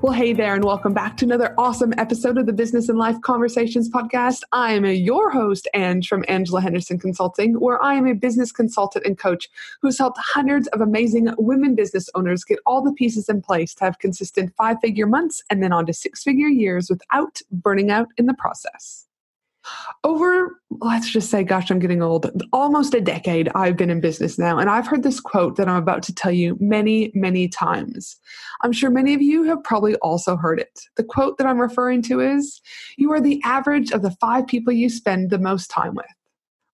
Well, hey there, and welcome back to another awesome episode of the Business and Life Conversations podcast. I am your host, Ange, from Angela Henderson Consulting, where I am a business consultant and coach who's helped hundreds of amazing women business owners get all the pieces in place to have consistent five-figure months and then on to six-figure years without burning out in the process. Over, let's just say, gosh, I'm getting old, almost a decade I've been in business now, and I've heard this quote that I'm about to tell you many, many times. I'm sure many of you have probably also heard it. The quote that I'm referring to is, "You are the average of the five people you spend the most time with."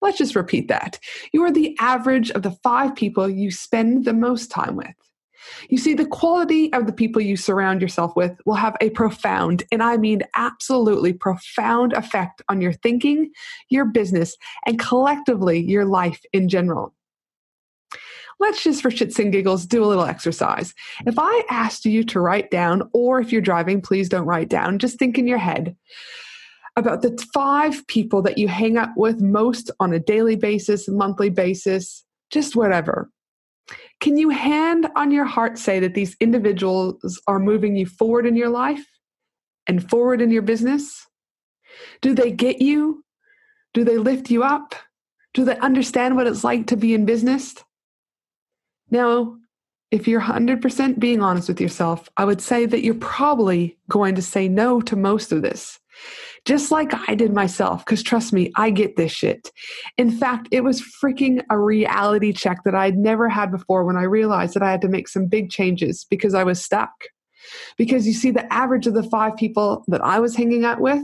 Let's just repeat that. You are the average of the five people you spend the most time with. You see, the quality of the people you surround yourself with will have a profound, and I mean absolutely profound, effect on your thinking, your business, and collectively your life in general. Let's just, for shits and giggles, do a little exercise. If I asked you to write down, or if you're driving, please don't write down, just think in your head about the five people that you hang out with most on a daily basis, monthly basis, just whatever. Can you hand on your heart say that these individuals are moving you forward in your life and forward in your business? Do they get you? Do they lift you up? Do they understand what it's like to be in business? Now, if you're 100% being honest with yourself, I would say that you're probably going to say no to most of this. Just like I did myself, because trust me, I get this shit. In fact, it was freaking a reality check that I'd never had before when I realized that I had to make some big changes because I was stuck. Because you see, the average of the five people that I was hanging out with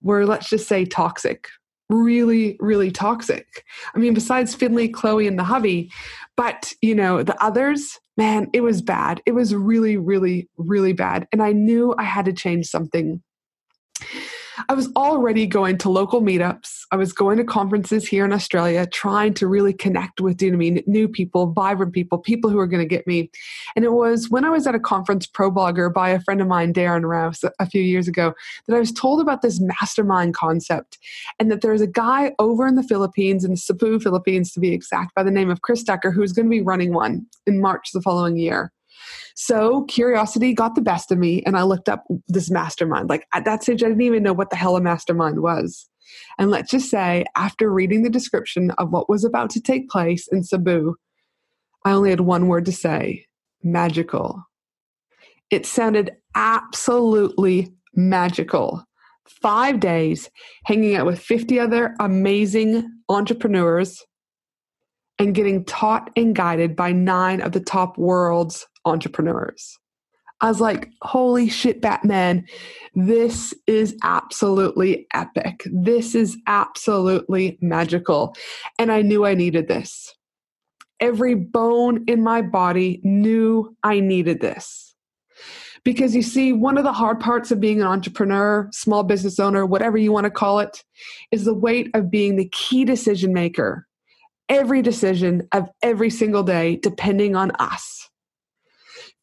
were, let's just say, toxic. Really, really toxic. I mean, besides Finley, Chloe, and the hubby, but, you know, the others, man, it was bad. It was really, really, really bad. And I knew I had to change something. I was already going to local meetups. I was going to conferences here in Australia, trying to really connect with, you know, new people, vibrant people, people who are going to get me. And it was when I was at a conference, ProBlogger, by a friend of mine, Darren Rouse, a few years ago, that I was told about this mastermind concept, and that there's a guy over in the Philippines, in Cebu, Philippines, to be exact, by the name of Chris Decker, who's going to be running one in March the following year. So curiosity got the best of me, and I looked up this mastermind. Like, at that stage, I didn't even know what the hell a mastermind was. And let's just say, after reading the description of what was about to take place in Cebu, I only had one word to say: magical. It sounded absolutely magical. 5 days hanging out with 50 other amazing entrepreneurs and getting taught and guided by 9 of the top world's entrepreneurs. I was like, holy shit, Batman, this is absolutely epic. This is absolutely magical. And I knew I needed this. Every bone in my body knew I needed this. Because you see, one of the hard parts of being an entrepreneur, small business owner, whatever you want to call it, is the weight of being the key decision maker. Every decision of every single day, depending on us.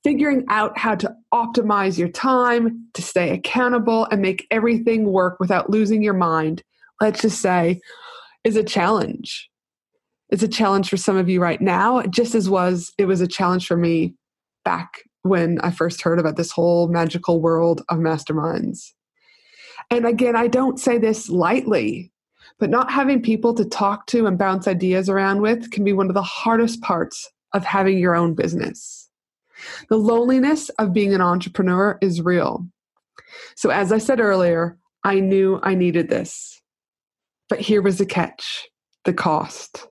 Figuring out how to optimize your time, to stay accountable, and make everything work without losing your mind, let's just say, is a challenge. It's a challenge for some of you right now, just as it was a challenge for me back when I first heard about this whole magical world of masterminds. And again, I don't say this lightly, but not having people to talk to and bounce ideas around with can be one of the hardest parts of having your own business. The loneliness of being an entrepreneur is real. So as I said earlier, I knew I needed this. But here was the catch, the cost.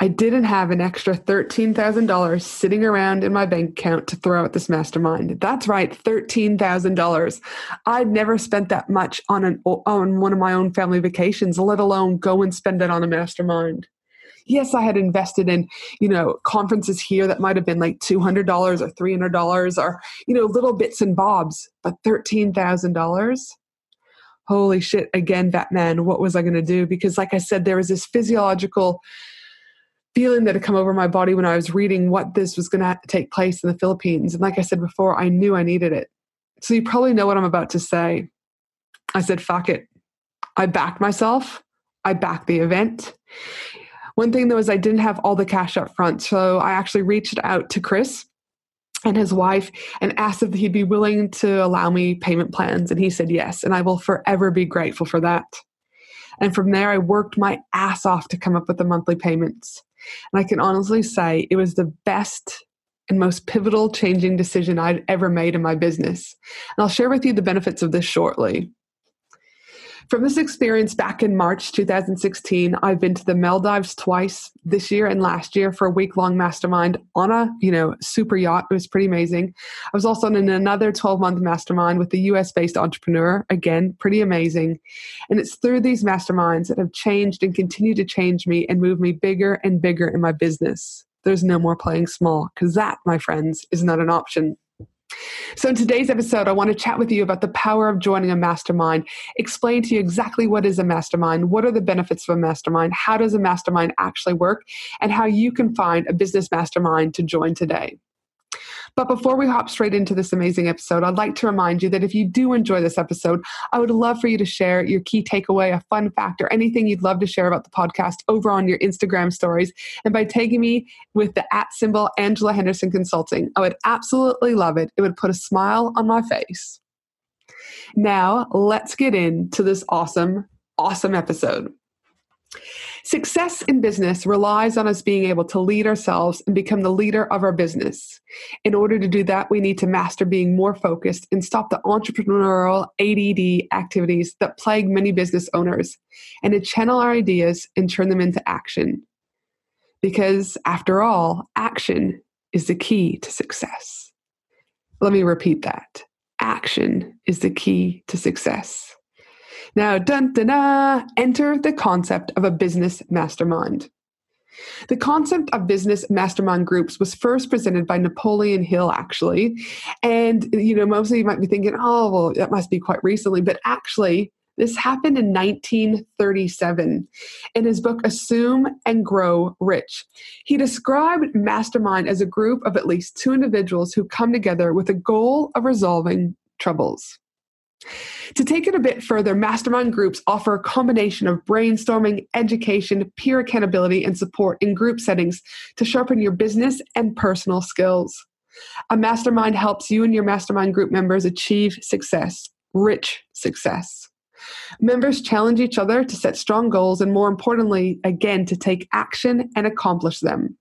I didn't have an extra $13,000 sitting around in my bank account to throw at this mastermind. That's right, $13,000. I'd never spent that much on one of my own family vacations, let alone go and spend it on a mastermind. yes, I had invested in, you know, conferences here that might've been like $200 or $300 or, you know, little bits and bobs, but $13,000. Holy shit. Again, Batman, what was I going to do? Because like I said, there was this physiological feeling that had come over my body when I was reading what this was going to take place in the Philippines. And like I said before, I knew I needed it. So you probably know what I'm about to say. I said, fuck it. I backed myself. I backed the event. One thing though is I didn't have all the cash up front. So I actually reached out to Chris and his wife and asked if he'd be willing to allow me payment plans. And he said yes. And I will forever be grateful for that. And from there, I worked my ass off to come up with the monthly payments. And I can honestly say it was the best and most pivotal changing decision I'd ever made in my business. And I'll share with you the benefits of this shortly. From this experience back in March 2016, I've been to the Maldives twice this year and last year for a week-long mastermind on a, you know, super yacht. It was pretty amazing. I was also in another 12-month mastermind with a US-based entrepreneur. Again, pretty amazing. And it's through these masterminds that have changed and continue to change me and move me bigger and bigger in my business. There's no more playing small, because that, my friends, is not an option. So in today's episode, I want to chat with you about the power of joining a mastermind, explain to you exactly what is a mastermind, what are the benefits of a mastermind, how does a mastermind actually work, and how you can find a business mastermind to join today. But before we hop straight into this amazing episode, I'd like to remind you that if you do enjoy this episode, I would love for you to share your key takeaway, a fun fact, or anything you'd love to share about the podcast over on your Instagram stories. And by tagging me with the @ Angela Henderson Consulting, I would absolutely love it. It would put a smile on my face. Now, let's get into this awesome, awesome episode. Success in business relies on us being able to lead ourselves and become the leader of our business. In order to do that, we need to master being more focused and stop the entrepreneurial ADD activities that plague many business owners, and to channel our ideas and turn them into action. Because after all, action is the key to success. Let me repeat that. Action is the key to success. Now, enter the concept of a business mastermind. The concept of business mastermind groups was first presented by Napoleon Hill, actually. And, you know, most of you might be thinking, oh, well, that must be quite recently. But actually, this happened in 1937 in his book, Assume and Grow Rich. He described mastermind as a group of at least two individuals who come together with a goal of resolving troubles. To take it a bit further, mastermind groups offer a combination of brainstorming, education, peer accountability, and support in group settings to sharpen your business and personal skills. A mastermind helps you and your mastermind group members achieve success, rich success. Members challenge each other to set strong goals and, more importantly, again, to take action and accomplish them.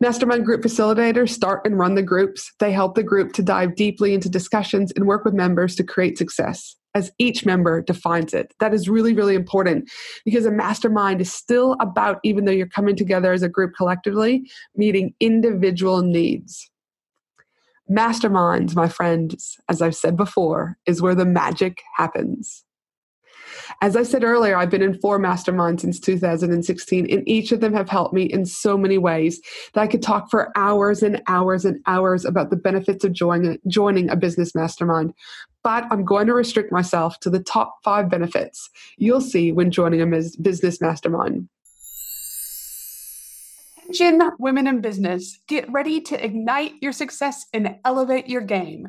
Mastermind group facilitators start and run the groups. They help the group to dive deeply into discussions and work with members to create success as each member defines it. That is really, really important, because a mastermind is still about, even though you're coming together as a group collectively, meeting individual needs. Masterminds, my friends, as I've said before, is where the magic happens. As I said earlier, I've been in 4 masterminds since 2016, and each of them have helped me in so many ways that I could talk for hours and hours and hours about the benefits of joining a business mastermind. But I'm going to restrict myself to the top 5 benefits you'll see when joining a business mastermind. Attention, women in business, get ready to ignite your success and elevate your game.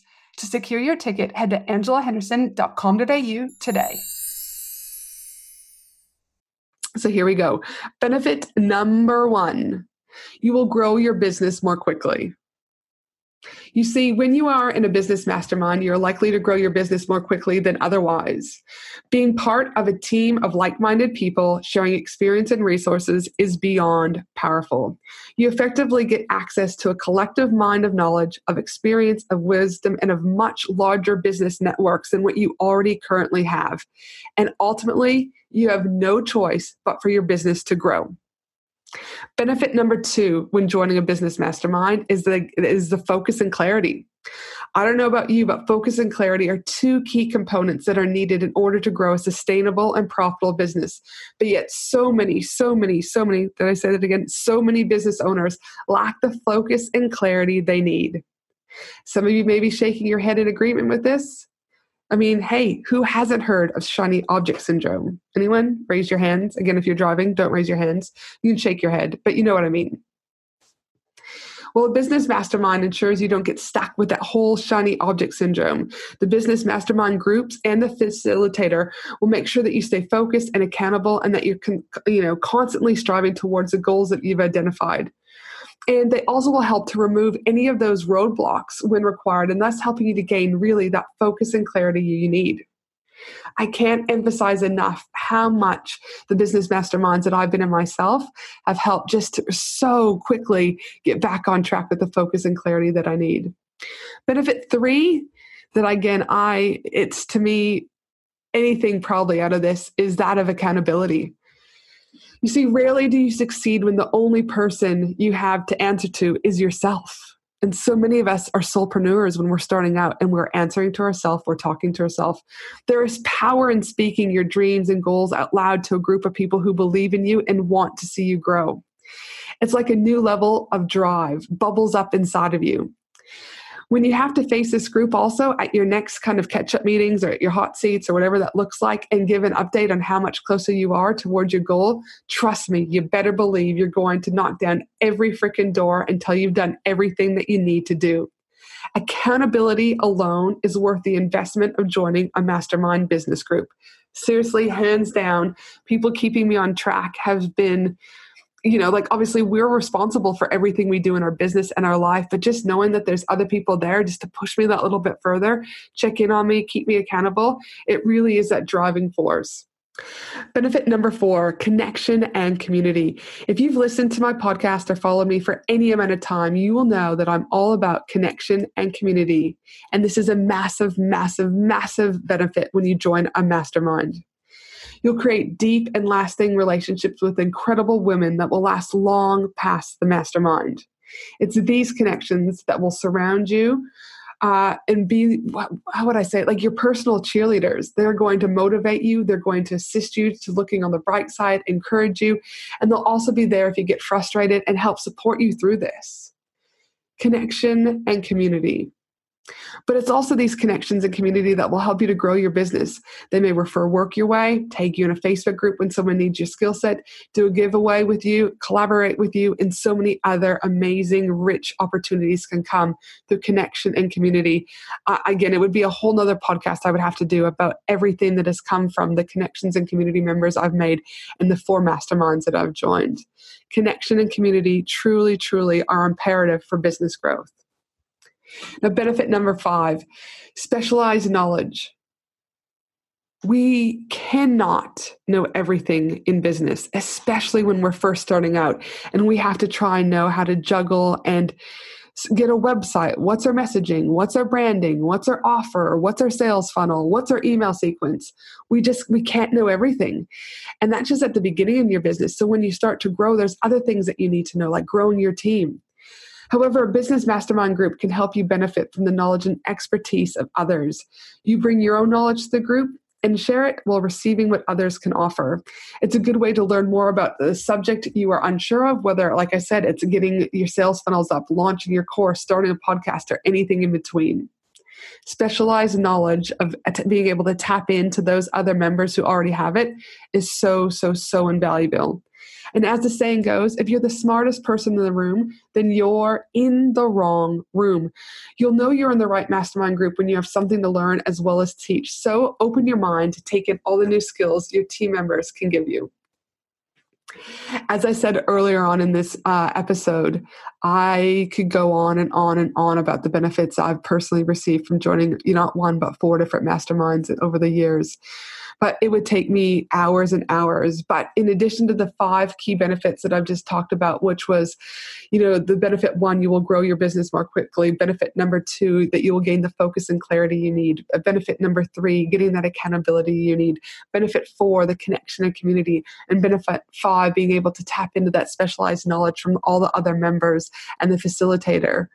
To secure your ticket, head to AngelaHenderson.com.au today. So here we go. Benefit number one, you will grow your business more quickly. You see, when you are in a business mastermind, you're likely to grow your business more quickly than otherwise. Being part of a team of like-minded people sharing experience and resources is beyond powerful. You effectively get access to a collective mind of knowledge, of experience, of wisdom, and of much larger business networks than what you already currently have. And ultimately, you have no choice but for your business to grow. Benefit number two when joining a business mastermind is the focus and clarity. I don't know about you, but focus and clarity are two key components that are needed in order to grow a sustainable and profitable business. But yet so many business owners lack the focus and clarity they need. Some of you may be shaking your head in agreement with this. I mean, hey, who hasn't heard of shiny object syndrome? Anyone? Raise your hands. Again, if you're driving, don't raise your hands. You can shake your head, but you know what I mean. Well, a business mastermind ensures you don't get stuck with that whole shiny object syndrome. The business mastermind groups and the facilitator will make sure that you stay focused and accountable and that you're constantly striving towards the goals that you've identified. And they also will help to remove any of those roadblocks when required, and thus helping you to gain really that focus and clarity you need. I can't emphasize enough how much the business masterminds that I've been in myself have helped just to so quickly get back on track with the focus and clarity that I need. Benefit three, anything probably out of this, is that of accountability. You see, rarely do you succeed when the only person you have to answer to is yourself. And so many of us are solopreneurs when we're starting out and we're answering to ourselves, we're talking to ourselves. There is power in speaking your dreams and goals out loud to a group of people who believe in you and want to see you grow. It's like a new level of drive bubbles up inside of you. When you have to face this group also at your next kind of catch-up meetings or at your hot seats or whatever that looks like and give an update on how much closer you are towards your goal, trust me, you better believe you're going to knock down every freaking door until you've done everything that you need to do. Accountability alone is worth the investment of joining a mastermind business group. Seriously, hands down, people keeping me on track have been... obviously we're responsible for everything we do in our business and our life, but just knowing that there's other people there just to push me that little bit further, check in on me, keep me accountable, it really is that driving force. Benefit number four, connection and community. If you've listened to my podcast or followed me for any amount of time, you will know that I'm all about connection and community. And this is a massive, massive, massive benefit when you join a mastermind. You'll create deep and lasting relationships with incredible women that will last long past the mastermind. It's these connections that will surround you and be, your personal cheerleaders. They're going to motivate you. They're going to assist you to looking on the bright side, encourage you, and they'll also be there if you get frustrated and help support you through this. Connection and community. But it's also these connections and community that will help you to grow your business. They may refer work your way, tag you in a Facebook group when someone needs your skill set, do a giveaway with you, collaborate with you, and so many other amazing, rich opportunities can come through connection and community. Again, it would be a whole nother podcast I would have to do about everything that has come from the connections and community members I've made and the four masterminds that I've joined. Connection and community truly, truly are imperative for business growth. Now, benefit number five, specialized knowledge. We cannot know everything in business, especially when we're first starting out, and we have to try and know how to juggle and get a website. What's our messaging? What's our branding? What's our offer? What's our sales funnel? What's our email sequence? We can't know everything. And that's just at the beginning of your business. So when you start to grow, there's other things that you need to know, like growing your team. However, a business mastermind group can help you benefit from the knowledge and expertise of others. You bring your own knowledge to the group and share it while receiving what others can offer. It's a good way to learn more about the subject you are unsure of, whether, like I said, it's getting your sales funnels up, launching your course, starting a podcast, or anything in between. specialized knowledge of being able to tap into those other members who already have it is so, so, so invaluable. And as the saying goes, if you're the smartest person in the room, then you're in the wrong room. You'll know you're in the right mastermind group when you have something to learn as well as teach. So open your mind to take in all the new skills your team members can give you. As I said earlier on in this episode, I could go on and on and on about the benefits I've personally received from joining not one, but four different masterminds over the years. But it would take me hours and hours. But in addition to the 5 key benefits that I've just talked about, which was, the benefit 1, you will grow your business more quickly. Benefit number 2, that you will gain the focus and clarity you need. Benefit number 3, getting that accountability you need. Benefit 4, the connection and community. And benefit 5, being able to tap into that specialized knowledge from all the other members and the facilitator.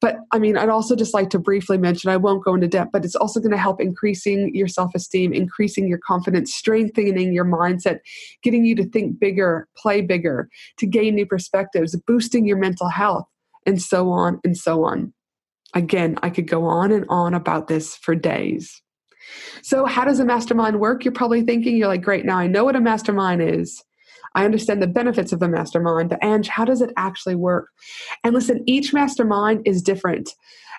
But I'd also just like to briefly mention, I won't go into depth, but it's also going to help increasing your self-esteem, increasing your confidence, strengthening your mindset, getting you to think bigger, play bigger, to gain new perspectives, boosting your mental health, and so on and so on. Again, I could go on and on about this for days. So how does a mastermind work? You're probably thinking, great, now I know what a mastermind is. I understand the benefits of the mastermind, but Ange, how does it actually work? And listen, each mastermind is different.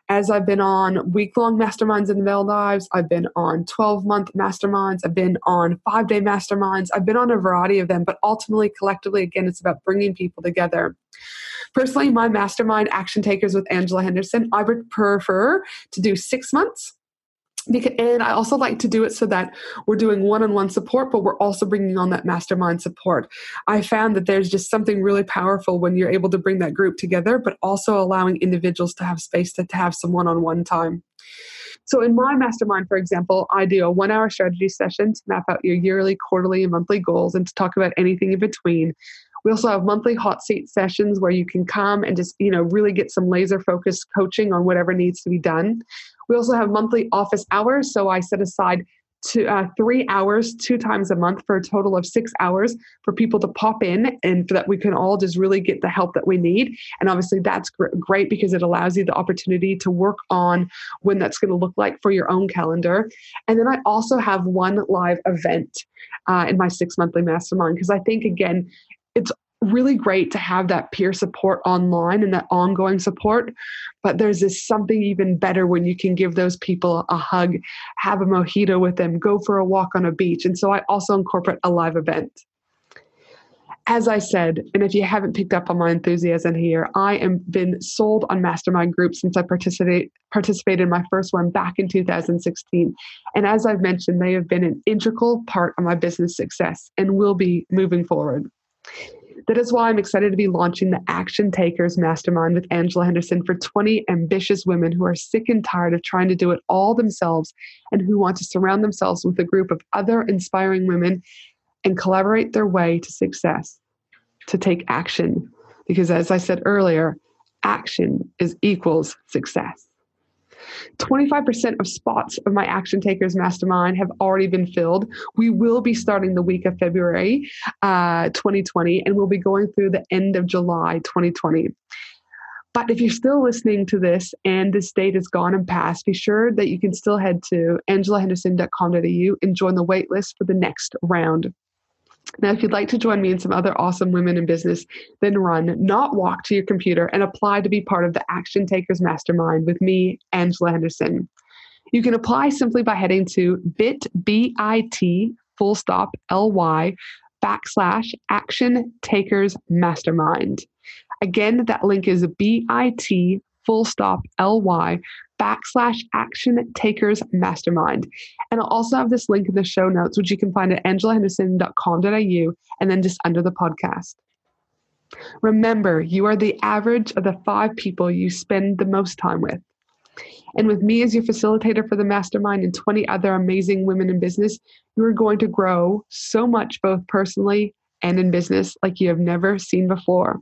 As I've been on week-long masterminds in the Maldives, I've been on 12-month masterminds, I've been on 5-day masterminds, I've been on a variety of them, but ultimately, collectively, again, it's about bringing people together. Personally, my mastermind, Action Takers with Angela Henderson, I would prefer to do 6 months. And I also like to do it so that we're doing one-on-one support, but we're also bringing on that mastermind support. I found that there's just something really powerful when you're able to bring that group together, but also allowing individuals to have space to have some one-on-one time. So in my mastermind, for example, I do a 1-hour strategy session to map out your yearly, quarterly, and monthly goals and to talk about anything in between. We also have monthly hot seat sessions where you can come and just, really get some laser-focused coaching on whatever needs to be done. We also have monthly office hours, so I set aside 3 hours 2 times a month for a total of 6 hours for people to pop in and so that we can all just really get the help that we need. And obviously that's great because it allows you the opportunity to work on when that's going to look like for your own calendar. And then I also have one live event in my 6-monthly mastermind because I think, again, it's really great to have that peer support online and that ongoing support, but there's this something even better when you can give those people a hug, have a mojito with them, go for a walk on a beach. And so I also incorporate a live event. As I said, and if you haven't picked up on my enthusiasm here, I am been sold on mastermind groups since I participated in my first one back in 2016. And as I've mentioned, they have been an integral part of my business success and will be moving forward. That is why I'm excited to be launching the Action Takers Mastermind with Angela Henderson for 20 ambitious women who are sick and tired of trying to do it all themselves and who want to surround themselves with a group of other inspiring women and collaborate their way to success, to take action. Because as I said earlier, action equals success. 25% of spots of my Action Takers Mastermind have already been filled. We will be starting the week of February 2020, and we'll be going through the end of July 2020. But if you're still listening to this and this date is gone and past, be sure that you can still head to AngelaHenderson.com.au and join the waitlist for the next round. Now, if you'd like to join me and some other awesome women in business, then run, not walk, to your computer and apply to be part of the Action Takers Mastermind with me, Angela Henderson. You can apply simply by heading to bit.ly/Action Takers Mastermind. Again, that link is bit.ly/Action Takers Mastermind. And I'll also have this link in the show notes, which you can find at angelahenderson.com.au and then just under the podcast. Remember, you are the average of the 5 people you spend the most time with. And with me as your facilitator for the mastermind and 20 other amazing women in business, you are going to grow so much both personally and in business like you have never seen before.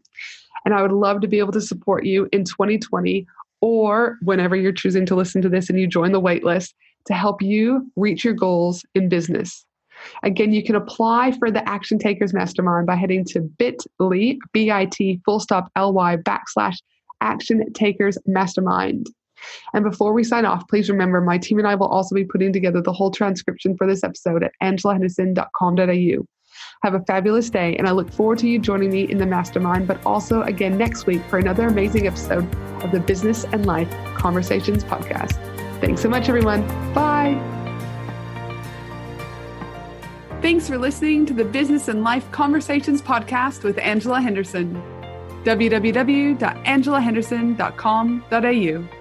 And I would love to be able to support you in 2020 or whenever you're choosing to listen to this and you join the waitlist to help you reach your goals in business. Again, you can apply for the Action Takers Mastermind by heading to bit.ly/Action Takers Mastermind. And before we sign off, please remember my team and I will also be putting together the whole transcription for this episode at AngelaHenderson.com.au. Have a fabulous day, and I look forward to you joining me in the mastermind, but also again next week for another amazing episode of the Business and Life Conversations podcast. Thanks so much, everyone. Bye. Thanks for listening to the Business and Life Conversations podcast with Angela Henderson. www.angelahenderson.com.au